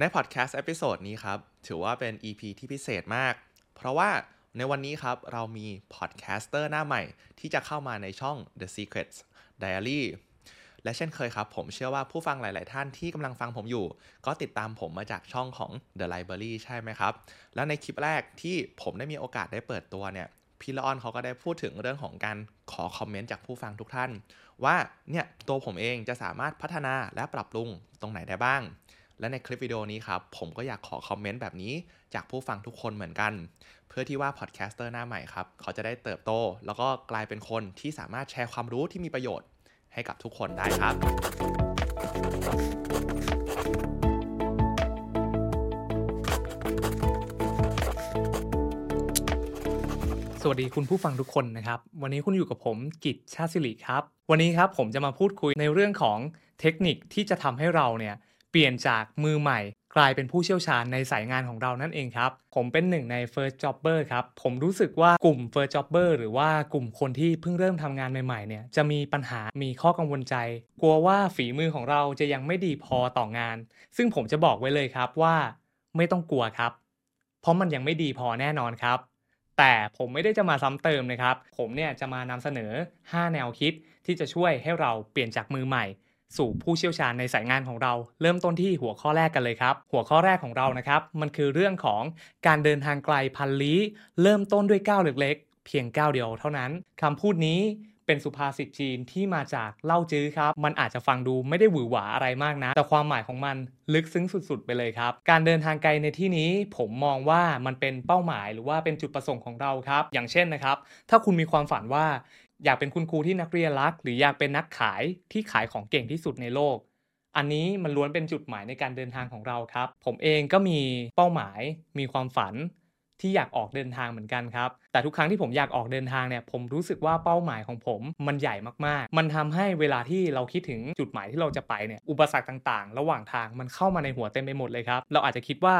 ในพอดแคสต์เอพิโซดนี้ครับถือว่าเป็น EP ที่พิเศษมากเพราะว่าในวันนี้ครับเรามีพอดแคสเตอร์หน้าใหม่ที่จะเข้ามาในช่อง The Secrets Diary และเช่นเคยครับผมเชื่อว่าผู้ฟังหลายๆท่านที่กำลังฟังผมอยู่ก็ติดตามผมมาจากช่องของ The Library ใช่ไหมครับแล้วในคลิปแรกที่ผมได้มีโอกาสได้เปิดตัวเนี่ยพี่ลอนเขาก็ได้พูดถึงเรื่องของการขอคอมเมนต์จากผู้ฟังทุกท่านว่าเนี่ยตัวผมเองจะสามารถพัฒนาและปรับปรุงตรงไหนได้บ้างและในคลิปวิดีโอนี้ครับผมก็อยากขอคอมเมนต์แบบนี้จากผู้ฟังทุกคนเหมือนกันเพื่อที่ว่าพอดแคสเตอร์หน้าใหม่ครับเขาจะได้เติบโตแล้วก็กลายเป็นคนที่สามารถแชร์ความรู้ที่มีประโยชน์ให้กับทุกคนได้ครับสวัสดีคุณผู้ฟังทุกคนนะครับวันนี้คุณอยู่กับผมกิจชาติศิริครับวันนี้ครับผมจะมาพูดคุยในเรื่องของเทคนิคที่จะทำให้เราเนี่ยเปลี่ยนจากมือใหม่กลายเป็นผู้เชี่ยวชาญในสายงานของเรานั่นเองครับผมเป็นหนึ่งใน First Jobber ครับผมรู้สึกว่ากลุ่ม First Jobber หรือว่ากลุ่มคนที่เพิ่งเริ่มทำงานใหม่ๆเนี่ยจะมีปัญหามีข้อกังวลใจกลัวว่าฝีมือของเราจะยังไม่ดีพอต่องานซึ่งผมจะบอกไว้เลยครับว่าไม่ต้องกลัวครับเพราะมันยังไม่ดีพอแน่นอนครับแต่ผมไม่ได้จะมาซ้ำเติมนะครับผมเนี่ยจะมานำเสนอ5แนวคิดที่จะช่วยให้เราเปลี่ยนจากมือใหม่สู่ผู้เชี่ยวชาญในสายงานของเราเริ่มต้นที่หัวข้อแรกกันเลยครับหัวข้อแรกของเรานะครับมันคือเรื่องของการเดินทางไกลพันลี้เริ่มต้นด้วยก้าวเล็กๆเพียงก้าวเดียวเท่านั้นคำพูดนี้เป็นสุภาษิตจีนที่มาจากเล่าจื้อครับมันอาจจะฟังดูไม่ได้หวือหวาอะไรมากนะแต่ความหมายของมันลึกซึ้งสุดๆไปเลยครับการเดินทางไกลในที่นี้ผมมองว่ามันเป็นเป้าหมายหรือว่าเป็นจุดประสงค์ของเราครับอย่างเช่นนะครับถ้าคุณมีความฝันว่าอยากเป็นคุณครูที่นักเรียนรักหรืออยากเป็นนักขายที่ขายของเก่งที่สุดในโลกอันนี้มันล้วนเป็นจุดหมายในการเดินทางของเราครับผมเองก็มีเป้าหมายมีความฝันที่อยากออกเดินทางเหมือนกันครับแต่ทุกครั้งที่ผมอยากออกเดินทางเนี่ยผมรู้สึกว่าเป้าหมายของผมมันใหญ่มากๆมันทำให้เวลาที่เราคิดถึงจุดหมายที่เราจะไปเนี่ยอุปสรรคต่างๆระหว่างทางมันเข้ามาในหัวเต็มไปหมดเลยครับเราอาจจะคิดว่า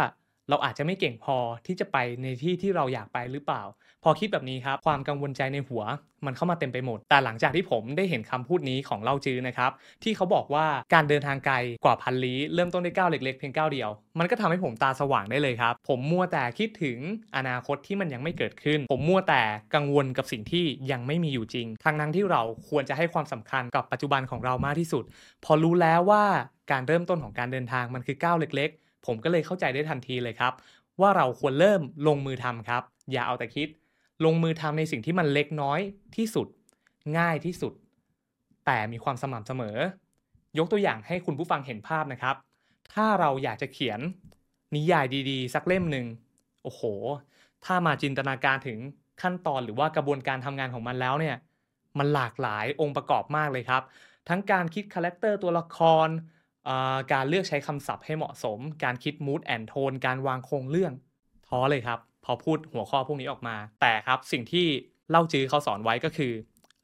เราอาจจะไม่เก่งพอที่จะไปในที่ที่เราอยากไปหรือเปล่าพอคิดแบบนี้ครับความกังวลใจในหัวมันเข้ามาเต็มไปหมดแต่หลังจากที่ผมได้เห็นคำพูดนี้ของเล่าจื้อนะครับที่เขาบอกว่าการเดินทางไกลกว่าพันลี้เริ่มต้นด้วยก้าวเล็กๆเพียงก้าวเดียวมันก็ทำให้ผมตาสว่างได้เลยครับผมมัวแต่คิดถึงอนาคตที่มันยังไม่เกิดขึ้นผมมัวแต่กังวลกับสิ่งที่ยังไม่มีอยู่จริงทั้งที่เราควรจะให้ความสำคัญกับปัจจุบันของเรามากที่สุดพอรู้แล้วว่าการเริ่มต้นของการเดินทางมันคือก้าวเล็กๆผมก็เลยเข้าใจได้ทันทีเลยครับว่าเราควรเริ่มลงมือทำครับอย่าเอาแต่คิดลงมือทำในสิ่งที่มันเล็กน้อยที่สุดง่ายที่สุดแต่มีความสม่ำเสมอยกตัวอย่างให้คุณผู้ฟังเห็นภาพนะครับถ้าเราอยากจะเขียนนิยายดีๆสักเล่มนึงโอ้โหถ้ามาจินตนาการถึงขั้นตอนหรือว่ากระบวนการทำงานของมันแล้วเนี่ยมันหลากหลายองค์ประกอบมากเลยครับทั้งการคิดคาแรคเตอร์ตัวละครการเลือกใช้คำศัพท์ให้เหมาะสมการคิด mood and tone การวางโครงเรื่องท้อเลยครับพอพูดหัวข้อพวกนี้ออกมาแต่ครับสิ่งที่เล่าจื้อเขาสอนไว้ก็คือ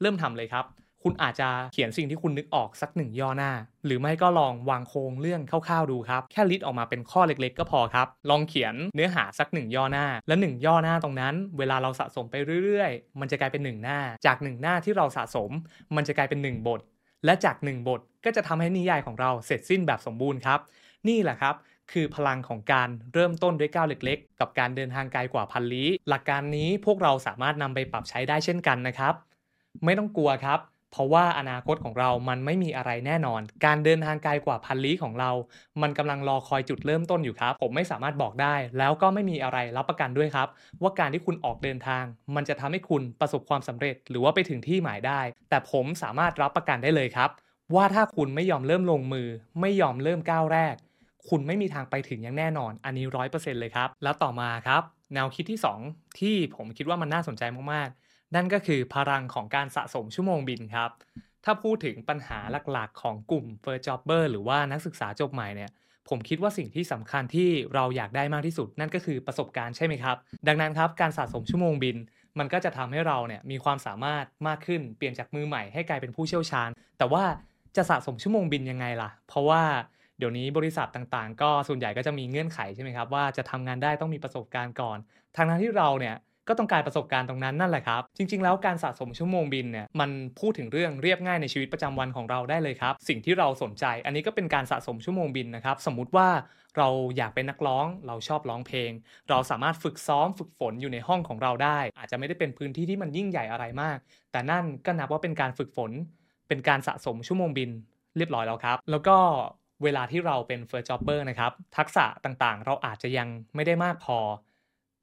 เริ่มทำเลยครับคุณอาจจะเขียนสิ่งที่คุณนึกออกสัก1ย่อหน้าหรือไม่ก็ลองวางโครงเรื่องคร่าวๆดูครับแค่ลิสต์ออกมาเป็นข้อเล็กๆก็พอครับลองเขียนเนื้อหาสัก1ย่อหน้าและ1ย่อหน้าตรงนั้นเวลาเราสะสมไปเรื่อยๆมันจะกลายเป็น1หน้าจาก1หน้าที่เราสะสมมันจะกลายเป็น1บทและจาก1บทก็จะทำให้นิยายของเราเสร็จสิ้นแบบสมบูรณ์ครับนี่แหละครับคือพลังของการเริ่มต้นด้วยก้าวเล็กๆกับการเดินทางไกลกว่าพันลี้หลักการนี้พวกเราสามารถนำไปปรับใช้ได้เช่นกันนะครับไม่ต้องกลัวครับเพราะว่าอนาคตของเรามันไม่มีอะไรแน่นอนการเดินทางไกลกว่าพันลี้ของเรามันกำลังรอคอยจุดเริ่มต้นอยู่ครับผมไม่สามารถบอกได้แล้วก็ไม่มีอะไรรับประกันด้วยครับว่าการที่คุณออกเดินทางมันจะทำให้คุณประสบความสำเร็จหรือว่าไปถึงที่หมายได้แต่ผมสามารถรับประกันได้เลยครับว่าถ้าคุณไม่ยอมเริ่มลงมือไม่ยอมเริ่มก้าวแรกคุณไม่มีทางไปถึงอย่างแน่นอนอันนี้ 100% เลยครับแล้วต่อมาครับแนวคิดที่2ที่ผมคิดว่ามันน่าสนใจมากๆนั่นก็คือพลังของการสะสมชั่วโมงบินครับถ้าพูดถึงปัญหาหลักๆของกลุ่ม First Jobber หรือว่านักศึกษาจบใหม่เนี่ยผมคิดว่าสิ่งที่สำคัญที่เราอยากได้มากที่สุดนั่นก็คือประสบการณ์ใช่ไหมครับดังนั้นครับการสะสมชั่วโมงบินมันก็จะทำให้เราเนี่ยมีความสามารถมากขึ้นเปลี่ยนจากมือใหม่ให้กลายเป็นผู้เชี่ยวชาญแต่ว่าจะสะสมชั่วโมงบินยังไงล่ะเพราะว่าเดี๋ยวนี้บริษัทต่างๆก็ส่วนใหญ่ก็จะมีเงื่อนไขใช่ไหมครับว่าจะทำงานได้ต้องมีประสบการณ์ก่อนทางที่เราเนี่ย ก็ต้องการประสบการณ์ตรงนั้นนั่นแหละครับจริงๆแล้วการสะสมชั่วโมงบินเนี่ยมันพูดถึงเรื่องเรียบง่ายในชีวิตประจำวันของเราได้เลยครับสิ่งที่เราสนใจอันนี้ก็เป็นการสะสมชั่วโมงบินนะครับสมมุติว่าเราอยากเป็นนักร้องเราชอบร้องเพลงเราสามารถฝึกซ้อมฝึกฝนอยู่ในห้องของเราได้อาจจะไม่ได้เป็นพื้นที่ที่มันยิ่งใหญ่อะไรมากแต่นั่นก็นับว่าเป็นการฝึกฝนเป็นการสะสมชั่วโมงบินเรียบร้อยแล้วครับแล้วก็เวลาที่เราเป็น first jobber นะครับทักษะต่างๆเราอาจจะยังไม่ได้มากพอ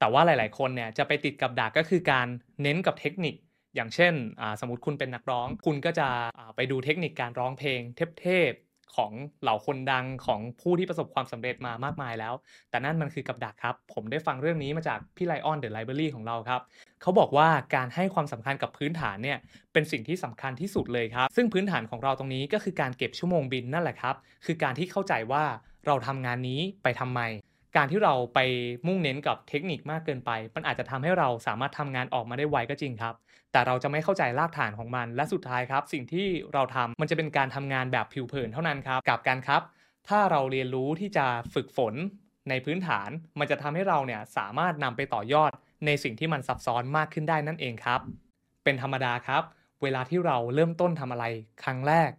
แต่ว่าหลายๆคนเนี่ยจะไปติดกับดักก็คือการเน้นกับเทคนิคอย่างเช่นสมมติคุณเป็นนักร้องคุณก็จะไปดูเทคนิคการร้องเพลงเทพๆของเหล่าคนดังของผู้ที่ประสบความสำเร็จมามากมายแล้วแต่นั่นมันคือกับดักครับผมได้ฟังเรื่องนี้มาจากพี่ Lion The Library ของเราครับเขาบอกว่าการให้ความสำคัญกับพื้นฐานเนี่ยเป็นสิ่งที่สำคัญที่สุดเลยครับซึ่งพื้นฐานของเราตรงนี้ก็คือการเก็บชั่วโมงบินนั่นแหละครับคือการที่เข้าใจว่าเราทำงานนี้ไปทำไมการที่เราไปมุ่งเน้นกับเทคนิคมากเกินไปมันอาจจะทำให้เราสามารถทำงานออกมาได้ไวก็จริงครับแต่เราจะไม่เข้าใจรากฐานของมันและสุดท้ายครับสิ่งที่เราทำมันจะเป็นการทำงานแบบผิวเผินเท่านั้นครับกลับกันครับถ้าเราเรียนรู้ที่จะฝึกฝนในพื้นฐานมันจะทำให้เราเนี่ยสามารถนำไปต่อยอดในสิ่งที่มันซับซ้อนมากขึ้นได้นั่นเองครับเป็นธรรมดาครับเวลาที่เราเริ่มต้นทำอะไรครั้งแรก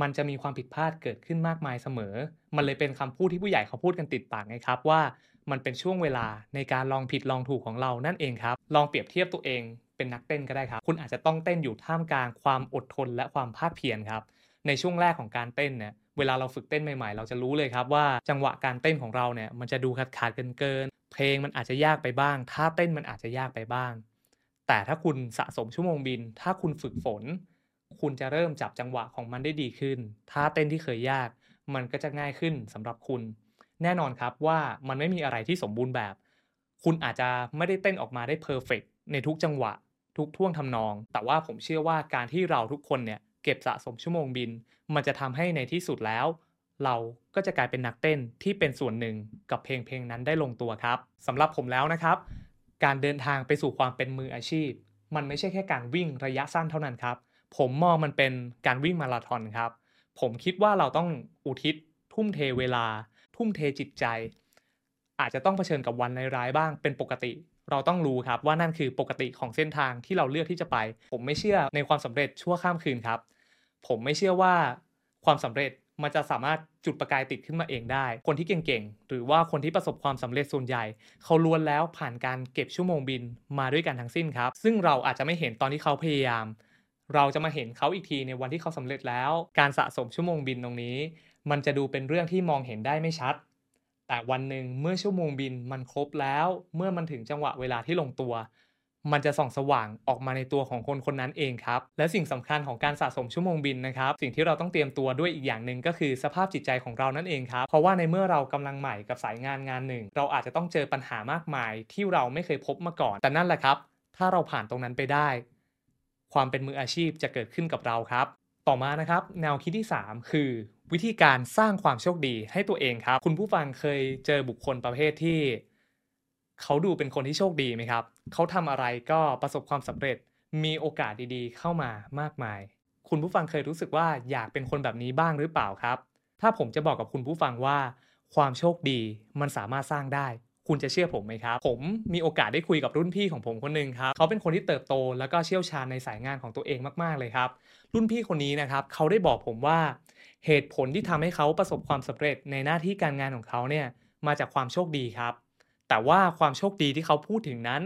มันจะมีความผิดพลาดเกิดขึ้นมากมายเสมอมันเลยเป็นคำพูดที่ผู้ใหญ่เขาพูดกันติดปากไงครับว่ามันเป็นช่วงเวลาในการลองผิดลองถูกของเรานั่นเองครับลองเปรียบเทียบตัวเองเป็นนักเต้นก็ได้ครับคุณอาจจะต้องเต้นอยู่ท่ามกลางความอดทนและความภาคเพียรครับในช่วงแรกของการเต้นเนี่ยเวลาเราฝึกเต้นใหม่ๆเราจะรู้เลยครับว่าจังหวะการเต้นของเราเนี่ยมันจะดูขาดเกินเพลงมันอาจจะยากไปบ้างท่าเต้นมันอาจจะยากไปบ้างแต่ถ้าคุณสะสมชั่วโมงบินถ้าคุณฝึกฝนคุณจะเริ่มจับจังหวะของมันได้ดีขึ้นท่าเต้นที่เคยยากมันก็จะง่ายขึ้นสำหรับคุณแน่นอนครับว่ามันไม่มีอะไรที่สมบูรณ์แบบคุณอาจจะไม่ได้เต้นออกมาได้เพอร์เฟกต์ในทุกจังหวะทุกท่วงทำนองแต่ว่าผมเชื่อว่าการที่เราทุกคนเนี่ยเก็บสะสมชั่วโมงบินมันจะทำให้ในที่สุดแล้วเราก็จะกลายเป็นนักเต้นที่เป็นส่วนหนึ่งกับเพลงนั้นได้ลงตัวครับสำหรับผมแล้วนะครับการเดินทางไปสู่ความเป็นมืออาชีพมันไม่ใช่แค่การวิ่งระยะสั้นเท่านั้นครับผมมองมันเป็นการวิ่งมาราธอนครับผมคิดว่าเราต้องอุทิศทุ่มเทเวลาทุ่มเทจิตใจอาจจะต้องเผชิญกับวันร้ายๆบ้างเป็นปกติเราต้องรู้ครับว่านั่นคือปกติของเส้นทางที่เราเลือกที่จะไปผมไม่เชื่อในความสำเร็จชั่วข้ามคืนครับผมไม่เชื่อว่าความสำเร็จมันจะสามารถจุดประกายติดขึ้นมาเองได้คนที่เก่งๆหรือว่าคนที่ประสบความสำเร็จส่วนใหญ่เขาล้วนแล้วผ่านการเก็บชั่วโมงบินมาด้วยกันทั้งสิ้นครับซึ่งเราอาจจะไม่เห็นตอนที่เขาพยายามเราจะมาเห็นเขาอีกทีในวันที่เขาสำเร็จแล้วการสะสมชั่วโมงบินตรงนี้มันจะดูเป็นเรื่องที่มองเห็นได้ไม่ชัดแต่วันหนึ่งเมื่อชั่วโมงบินมันครบแล้วเมื่อมันถึงจังหวะเวลาที่ลงตัวมันจะส่องสว่างออกมาในตัวของคนคนนั้นเองครับและสิ่งสำคัญของการสะสมชั่วโมงบินนะครับสิ่งที่เราต้องเตรียมตัวด้วยอีกอย่างหนึ่งก็คือสภาพจิตใจของเรานั่นเองครับเพราะว่าในเมื่อเรากำลังใหม่กับสายงานหนึ่งเราอาจจะต้องเจอปัญหามากมายที่เราไม่เคยพบมาก่อนแต่นั่นแหละครับถ้าเราผ่านตรงนั้นไปได้ความเป็นมืออาชีพจะเกิดขึ้นกับเราครับต่อมานะครับแนวคิดที่3คือวิธีการสร้างความโชคดีให้ตัวเองครับคุณผู้ฟังเคยเจอบุคคลประเภทที่เขาดูเป็นคนที่โชคดีไหมครับเขาทำอะไรก็ประสบความสำเร็จมีโอกาสดีๆเข้ามามากมายคุณผู้ฟังเคยรู้สึกว่าอยากเป็นคนแบบนี้บ้างหรือเปล่าครับถ้าผมจะบอกกับคุณผู้ฟังว่าความโชคดีมันสามารถสร้างได้คุณจะเชื่อผมไหมครับผมมีโอกาสได้คุยกับรุ่นพี่ของผมคนหนึ่งครับเขาเป็นคนที่เติบโตแล้วก็เชี่ยวชาญในสายงานของตัวเองมากๆเลยครับรุ่นพี่คนนี้นะครับเขาได้บอกผมว่าเหตุผลที่ทำให้เขาประสบความสำเร็จในหน้าที่การงานของเขาเนี่ยมาจากความโชคดีครับแต่ว่าความโชคดีที่เขาพูดถึงนั้น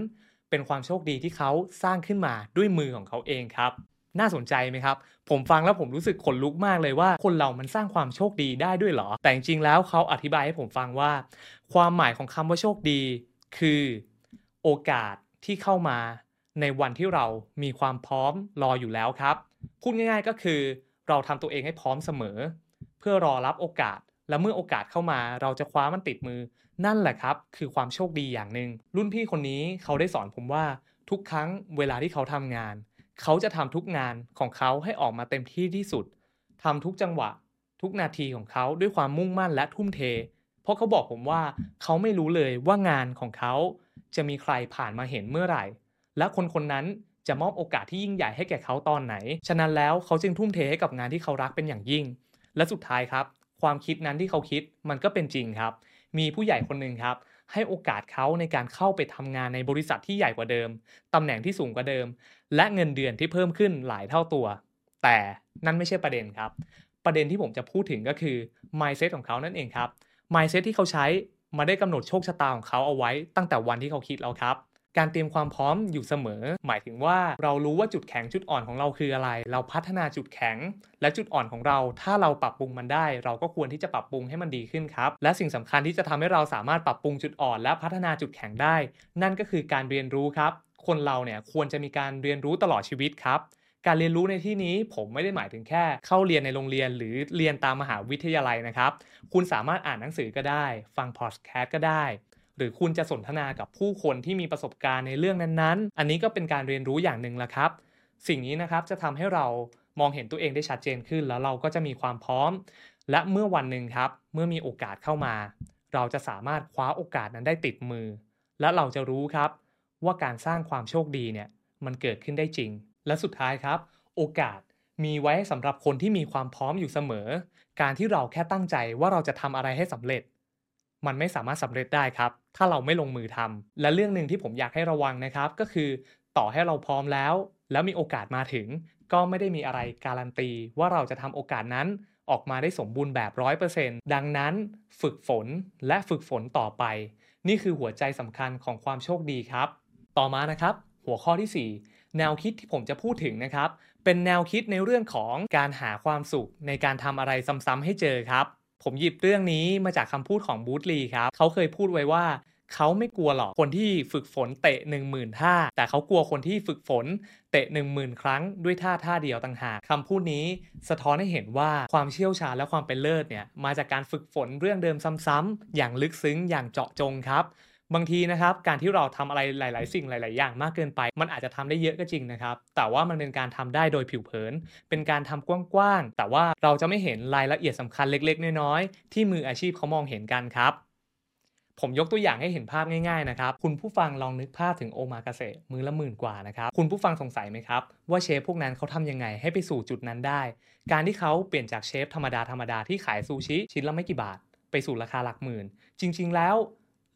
เป็นความโชคดีที่เขาสร้างขึ้นมาด้วยมือของเขาเองครับน่าสนใจไหมครับผมฟังแล้วผมรู้สึกขนลุกมากเลยว่าคนเรามันสร้างความโชคดีได้ด้วยเหรอแต่จริงๆแล้วเขาอธิบายให้ผมฟังว่าความหมายของคำว่าโชคดีคือโอกาสที่เข้ามาในวันที่เรามีความพร้อมรออยู่แล้วครับพูดง่ายๆก็คือเราทำตัวเองให้พร้อมเสมอเพื่อรอรับโอกาสและเมื่อโอกาสเข้ามาเราจะคว้ามันติดมือนั่นแหละครับคือความโชคดีอย่างนึงรุ่นพี่คนนี้เขาได้สอนผมว่าทุกครั้งเวลาที่เขาทำงานเขาจะทำทุกงานของเขาให้ออกมาเต็มที่ที่สุดทำทุกจังหวะทุกนาทีของเขาด้วยความมุ่งมั่นและทุ่มเทเพราะเขาบอกผมว่าเขาไม่รู้เลยว่างานของเขาจะมีใครผ่านมาเห็นเมื่อไหร่และคนๆนั้นจะมอบโอกาสที่ยิ่งใหญ่ให้แก่เขาตอนไหนฉะนั้นแล้วเขาจึงทุ่มเทให้กับงานที่เขารักเป็นอย่างยิ่งและสุดท้ายครับความคิดนั้นที่เขาคิดมันก็เป็นจริงครับมีผู้ใหญ่คนหนึ่งครับ ให้โอกาสเขาในการเข้าไปทำงานในบริษัทที่ใหญ่กว่าเดิมตำแหน่งที่สูงกว่าเดิมและเงินเดือนที่เพิ่มขึ้นหลายเท่าตัวแต่นั่นไม่ใช่ประเด็นครับประเด็นที่ผมจะพูดถึงก็คือ mindset ของเขานั่นเองครับ mindset ที่เขาใช้มาได้กำหนดโชคชะตาของเขาเอาไว้ตั้งแต่วันที่เขาคิดแล้วครับการเตรียมความพร้อมอยู่เสมอหมายถึงว่าเรารู้ว่าจุดแข็งจุดอ่อนของเราคืออะไรเราพัฒนาจุดแข็งและจุดอ่อนของเราถ้าเราปรับปรุงมันได้เราก็ควรที่จะปรับปรุงให้มันดีขึ้นครับและสิ่งสำคัญที่จะทำให้เราสามารถปรับปรุงจุดอ่อนและพัฒนาจุดแข็งได้นั่นก็คือการเรียนรู้ครับคนเราเนี่ยควรจะมีการเรียนรู้ตลอดชีวิตครับการเรียนรู้ในที่นี้ผมไม่ได้หมายถึงแค่เข้าเรียนในโรงเรียนหรือเรียนตามมหาวิทยาลัยนะครับคุณสามารถอ่านหนังสือก็ได้ฟังพอดแคสต์ก็ได้หรือคุณจะสนทนากับผู้คนที่มีประสบการณ์ในเรื่องนั้นๆอันนี้ก็เป็นการเรียนรู้อย่างหนึ่งละครับสิ่งนี้นะครับจะทำให้เรามองเห็นตัวเองได้ชัดเจนขึ้นแล้วเราก็จะมีความพร้อมและเมื่อวันหนึ่งครับเมื่อมีโอกาสเข้ามาเราจะสามารถคว้าโอกาสนั้นได้ติดมือและเราจะรู้ครับว่าการสร้างความโชคดีเนี่ยมันเกิดขึ้นได้จริงและสุดท้ายครับโอกาสมีไว้สำหรับคนที่มีความพร้อมอยู่เสมอการที่เราแค่ตั้งใจว่าเราจะทำอะไรให้สำเร็จมันไม่สามารถสำเร็จได้ครับถ้าเราไม่ลงมือทำและเรื่องหนึ่งที่ผมอยากให้ระวังนะครับก็คือต่อให้เราพร้อมแล้วแล้วมีโอกาสมาถึงก็ไม่ได้มีอะไรการันตีว่าเราจะทำโอกาสนั้นออกมาได้สมบูรณ์แบบ 100% ดังนั้นฝึกฝนและฝึกฝนต่อไปนี่คือหัวใจสำคัญของความโชคดีครับต่อมานะครับหัวข้อที่4แนวคิดที่ผมจะพูดถึงนะครับเป็นแนวคิดในเรื่องของการหาความสุขในการทำอะไรซ้ำๆให้เจอครับผมหยิบเรื่องนี้มาจากคำพูดของบูธลีครับเขาเคยพูดไว้ว่าเขาไม่กลัวหรอกคนที่ฝึกฝนเตะ 10,000 ท่าแต่เขากลัวคนที่ฝึกฝนเตะ 10,000 ครั้งด้วยท่าเดียวต่างหากคำพูดนี้สะท้อนให้เห็นว่าความเชี่ยวชาญและความเป็นเลิศเนี่ยมาจากการฝึกฝนเรื่องเดิมซ้ำๆอย่างลึกซึ้งอย่างเจาะจงครับบางทีนะครับการที่เราทำอะไรหลายๆสิ่งหลายๆอย่างมากเกินไปมันอาจจะทำได้เยอะก็จริงนะครับแต่ว่ามันเป็นการทำได้โดยผิวเผินเป็นการทำกว้างๆแต่ว่าเราจะไม่เห็นรายละเอียดสำคัญเล็กๆน้อยๆที่มืออาชีพเขามองเห็นกันครับผมยกตัวอย่างให้เห็นภาพง่ายๆนะครับคุณผู้ฟังลองนึกภาพถึงโอมากาเสะมื้อละ10,000 กว่านะครับคุณผู้ฟังสงสัยไหมครับว่าเชฟพวกนั้นเขาทำยังไงให้ไปสู่จุดนั้นได้การที่เขาเปลี่ยนจากเชฟธรรมดาที่ขายซูชิชิ้นละไม่กี่บาทไปสู่ราคาหลักหมื่นจริงๆแล้ว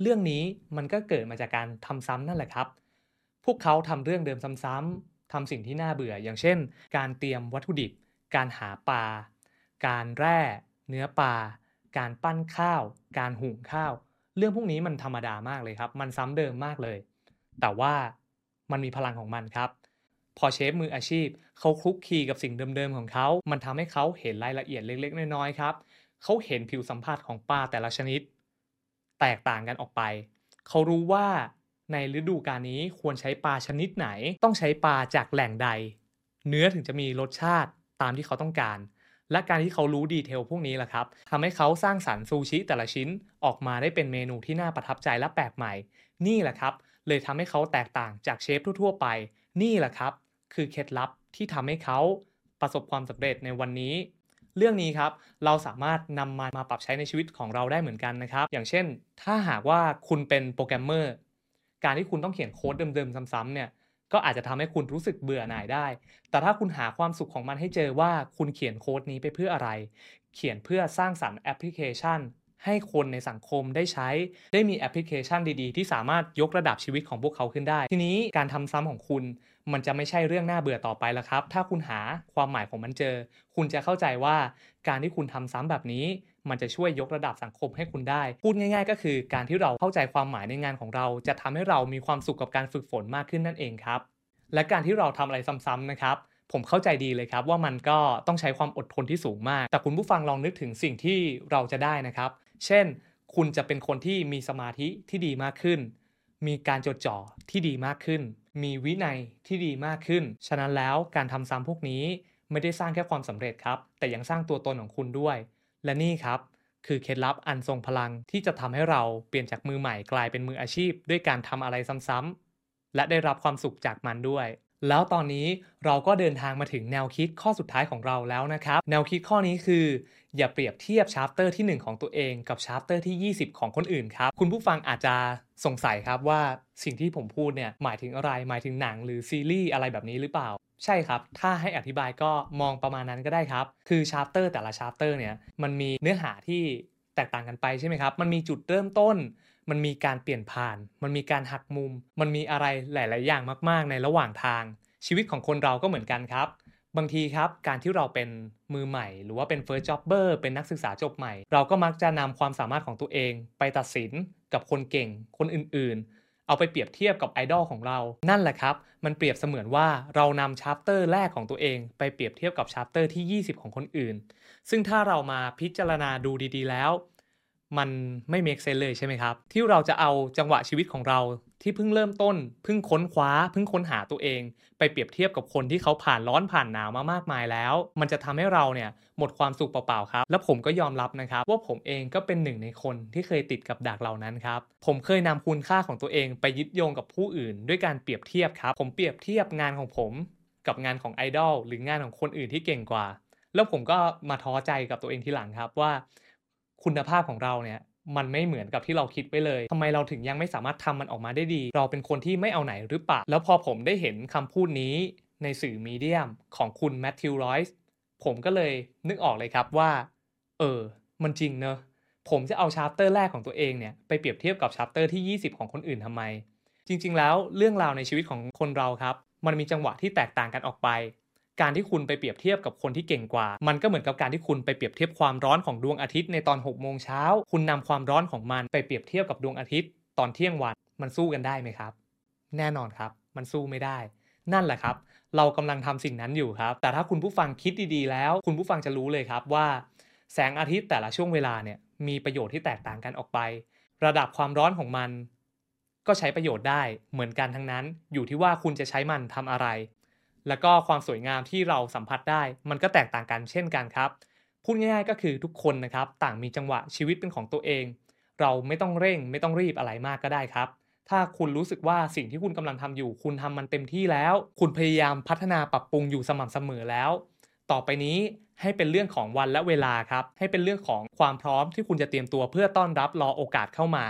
เรื่องนี้มันก็เกิดมาจากการทำซ้ำนั่นแหละครับพวกเขาทำเรื่องเดิมซ้ำๆทำสิ่งที่น่าเบื่ออย่างเช่นการเตรียมวัตถุดิบการหาปลาการแร่เนื้อปลาการปั้นข้าวการหุงข้าวเรื่องพวกนี้มันธรรมดามากเลยครับมันซ้ำเดิมมากเลยแต่ว่ามันมีพลังของมันครับพอเชฟมืออาชีพเขาคลุกคลีกับสิ่งเดิมๆของเขามันทำให้เขาเห็นรายละเอียดเล็กๆน้อยๆครับเขาเห็นผิวสัมผัสของปลาแต่ละชนิดแตกต่างกันออกไปเขารู้ว่าในฤดูกาลนี้ควรใช้ปลาชนิดไหนต้องใช้ปลาจากแหล่งใดเนื้อถึงจะมีรสชาติตามที่เขาต้องการและการที่เขารู้ดีเทลพวกนี้แหละครับทำให้เขาสร้างสรรค์ซูชิแต่ละชิ้นออกมาได้เป็นเมนูที่น่าประทับใจและแปลกใหม่นี่แหละครับเลยทำให้เขาแตกต่างจากเชฟทั่วๆไปนี่แหละครับคือเคล็ดลับที่ทำให้เขาประสบความสำเร็จในวันนี้เรื่องนี้ครับเราสามารถนำมาปรับใช้ในชีวิตของเราได้เหมือนกันนะครับอย่างเช่นถ้าหากว่าคุณเป็นโปรแกรมเมอร์การที่คุณต้องเขียนโค้ดเดิมๆซ้ำๆเนี่ยก็อาจจะทำให้คุณรู้สึกเบื่อหน่ายได้แต่ถ้าคุณหาความสุขของมันให้เจอว่าคุณเขียนโค้ดนี้ไปเพื่ออะไรเขียนเพื่อสร้างสรรค์แอปพลิเคชันให้คนในสังคมได้ใช้ได้มีแอปพลิเคชันดีๆที่สามารถยกระดับชีวิตของพวกเขาขึ้นได้ทีนี้การทำซ้ำของคุณมันจะไม่ใช่เรื่องน่าเบื่อต่อไปแล้วครับถ้าคุณหาความหมายของมันเจอคุณจะเข้าใจว่าการที่คุณทำซ้ำแบบนี้มันจะช่วยยกระดับสังคมให้คุณได้พูดง่ายๆก็คือการที่เราเข้าใจความหมายในงานของเราจะทำให้เรามีความสุขกับการฝึกฝนมากขึ้นนั่นเองครับและการที่เราทำอะไรซ้ำๆนะครับผมเข้าใจดีเลยครับว่ามันก็ต้องใช้ความอดทนที่สูงมากแต่คุณผู้ฟังลองนึกถึงสิ่งที่เราจะได้นะครับเช่นคุณจะเป็นคนที่มีสมาธิที่ดีมากขึ้นมีการจดจ่อที่ดีมากขึ้นมีวินัยที่ดีมากขึ้นฉะนั้นแล้วการทำซ้ำพวกนี้ไม่ได้สร้างแค่ความสำเร็จครับแต่ยังสร้างตัวตนของคุณด้วยและนี่ครับคือเคล็ดลับอันทรงพลังที่จะทำให้เราเปลี่ยนจากมือใหม่กลายเป็นมืออาชีพด้วยการทำอะไรซ้ำๆและได้รับความสุขจากมันด้วยแล้วตอนนี้เราก็เดินทางมาถึงแนวคิดข้อสุดท้ายของเราแล้วนะครับแนวคิดข้อนี้คืออย่าเปรียบเทียบชัปเตอร์ที่1ของตัวเองกับชัปเตอร์ที่20ของคนอื่นครับคุณผู้ฟังอาจจะสงสัยครับว่าสิ่งที่ผมพูดเนี่ยหมายถึงอะไรหมายถึงหนังหรือซีรีส์อะไรแบบนี้หรือเปล่าใช่ครับถ้าให้อธิบายก็มองประมาณนั้นก็ได้ครับคือชัปเตอร์แต่ละชัปเตอร์เนี่ยมันมีเนื้อหาที่ แตกต่างกันไปใช่ไหมครับมันมีจุดเริ่มต้นมันมีการเปลี่ยนผ่านมันมีการหักมุมมันมีอะไรหลายๆอย่างมากๆในระหว่างทางชีวิตของคนเราก็เหมือนกันครับบางทีครับการที่เราเป็นมือใหม่หรือว่าเป็น first jobber เป็นนักศึกษาจบใหม่เราก็มักจะนำความสามารถของตัวเองไปตัดสินกับคนเก่งคนอื่นๆเอาไปเปรียบเทียบกับไอดอลของเรานั่นแหละครับมันเปรียบเสมือนว่าเรานำ chapter แรกของตัวเองไปเปรียบเทียบกับ chapter ที่20ของคนอื่นซึ่งถ้าเรามาพิจารณาดูดีๆแล้วมันไม่ make sense เลยใช่ไหมครับที่เราจะเอาจังหวะชีวิตของเราที่เพิ่งเริ่มต้นเพิ่งค้นคว้าเพิ่งค้นหาตัวเองไปเปรียบเทียบกับคนที่เขาผ่านร้อนผ่านหนาวมามากมายแล้วมันจะทำให้เราเนี่ยหมดความสุขเปล่าๆครับและผมก็ยอมรับนะครับว่าผมเองก็เป็นหนึ่งในคนที่เคยติดกับดักเหล่านั้นครับผมเคยนำคุณค่าของตัวเองไปยึดโยงกับผู้อื่นด้วยการเปรียบเทียบครับผมเปรียบเทียบงานของผมกับงานของไอดอลหรืองานของคนอื่นที่เก่งกว่าแล้วผมก็มาท้อใจกับตัวเองทีหลังครับว่าคุณภาพของเราเนี่ยมันไม่เหมือนกับที่เราคิดไว้เลยทำไมเราถึงยังไม่สามารถทำมันออกมาได้ดีเราเป็นคนที่ไม่เอาไหนหรือเปล่าแล้วพอผมได้เห็นคำพูดนี้ในสื่อมีเดียมของคุณแมทธิวรอยส์ผมก็เลยนึกออกเลยครับว่ามันจริงเนอะผมจะเอาชาปเตอร์แรกของตัวเองเนี่ยไปเปรียบเทียบกับชาปเตอร์ที่20ของคนอื่นทำไมจริงๆแล้วเรื่องราวในชีวิตของคนเราครับมันมีจังหวะที่แตกต่างกันออกไปการที่คุณไปเปรียบเทียบกับคนที่เก่งกว่ามันก็เหมือนกับการที่คุณไปเปรียบเทียบความร้อนของดวงอาทิตย์ในตอน6โมงเช้าคุณนำความร้อนของมันไปเปรียบเทียบกับดวงอาทิตย์ตอนเที่ยงวันมันสู้กันได้ไหมครับแน่นอนครับมันสู้ไม่ได้นั่นแหละครับเรากำลังทำสิ่งนั้นอยู่ครับแต่ถ้าคุณผู้ฟังคิดดีๆแล้วคุณผู้ฟังจะรู้เลยครับว่าแสงอาทิตย์แต่ละช่วงเวลาเนี่ยมีประโยชน์ที่แตกต่างกันออกไประดับความร้อนของมันก็ใช้ประโยชน์ได้เหมือนกันทั้งนั้นอยู่ที่ว่าคุณจะใช้มันทำอะไรแล้วก็ความสวยงามที่เราสัมผัสได้มันก็แตกต่างกันเช่นกันครับพูดง่ายๆก็คือทุกคนนะครับต่างมีจังหวะชีวิตเป็นของตัวเองเราไม่ต้องเร่งไม่ต้องรีบอะไรมากก็ได้ครับถ้าคุณรู้สึกว่าสิ่งที่คุณกำลังทำอยู่คุณทำมันเต็มที่แล้วคุณพยายามพัฒนาปรับปรุงอยู่สม่ำเสมอแล้วต่อไปนี้ให้เป็นเรื่องของวันและเวลาครับให้เป็นเรื่องของความพร้อมที่คุณจะเตรียมตัวเพื่อต้อนรับรอโอกาสเข้ามา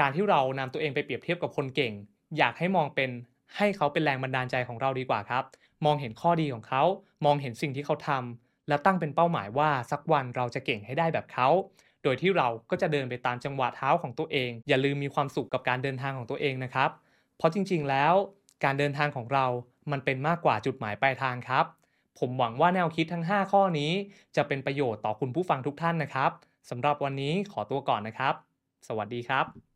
การที่เรานำตัวเองไปเปรียบเทียบกับคนเก่งอยากให้มองเป็นให้เขาเป็นแรงบันดาลใจของเราดีกว่าครับมองเห็นข้อดีของเขามองเห็นสิ่งที่เขาทำและตั้งเป็นเป้าหมายว่าสักวันเราจะเก่งให้ได้แบบเขาโดยที่เราก็จะเดินไปตามจังหวะเท้าของตัวเองอย่าลืมมีความสุขกับการเดินทางของตัวเองนะครับเพราะจริงๆแล้วการเดินทางของเรามันเป็นมากกว่าจุดหมายปลายทางครับผมหวังว่าแนวคิดทั้ง5ข้อนี้จะเป็นประโยชน์ต่อคุณผู้ฟังทุกท่านนะครับสำหรับวันนี้ขอตัวก่อนนะครับสวัสดีครับ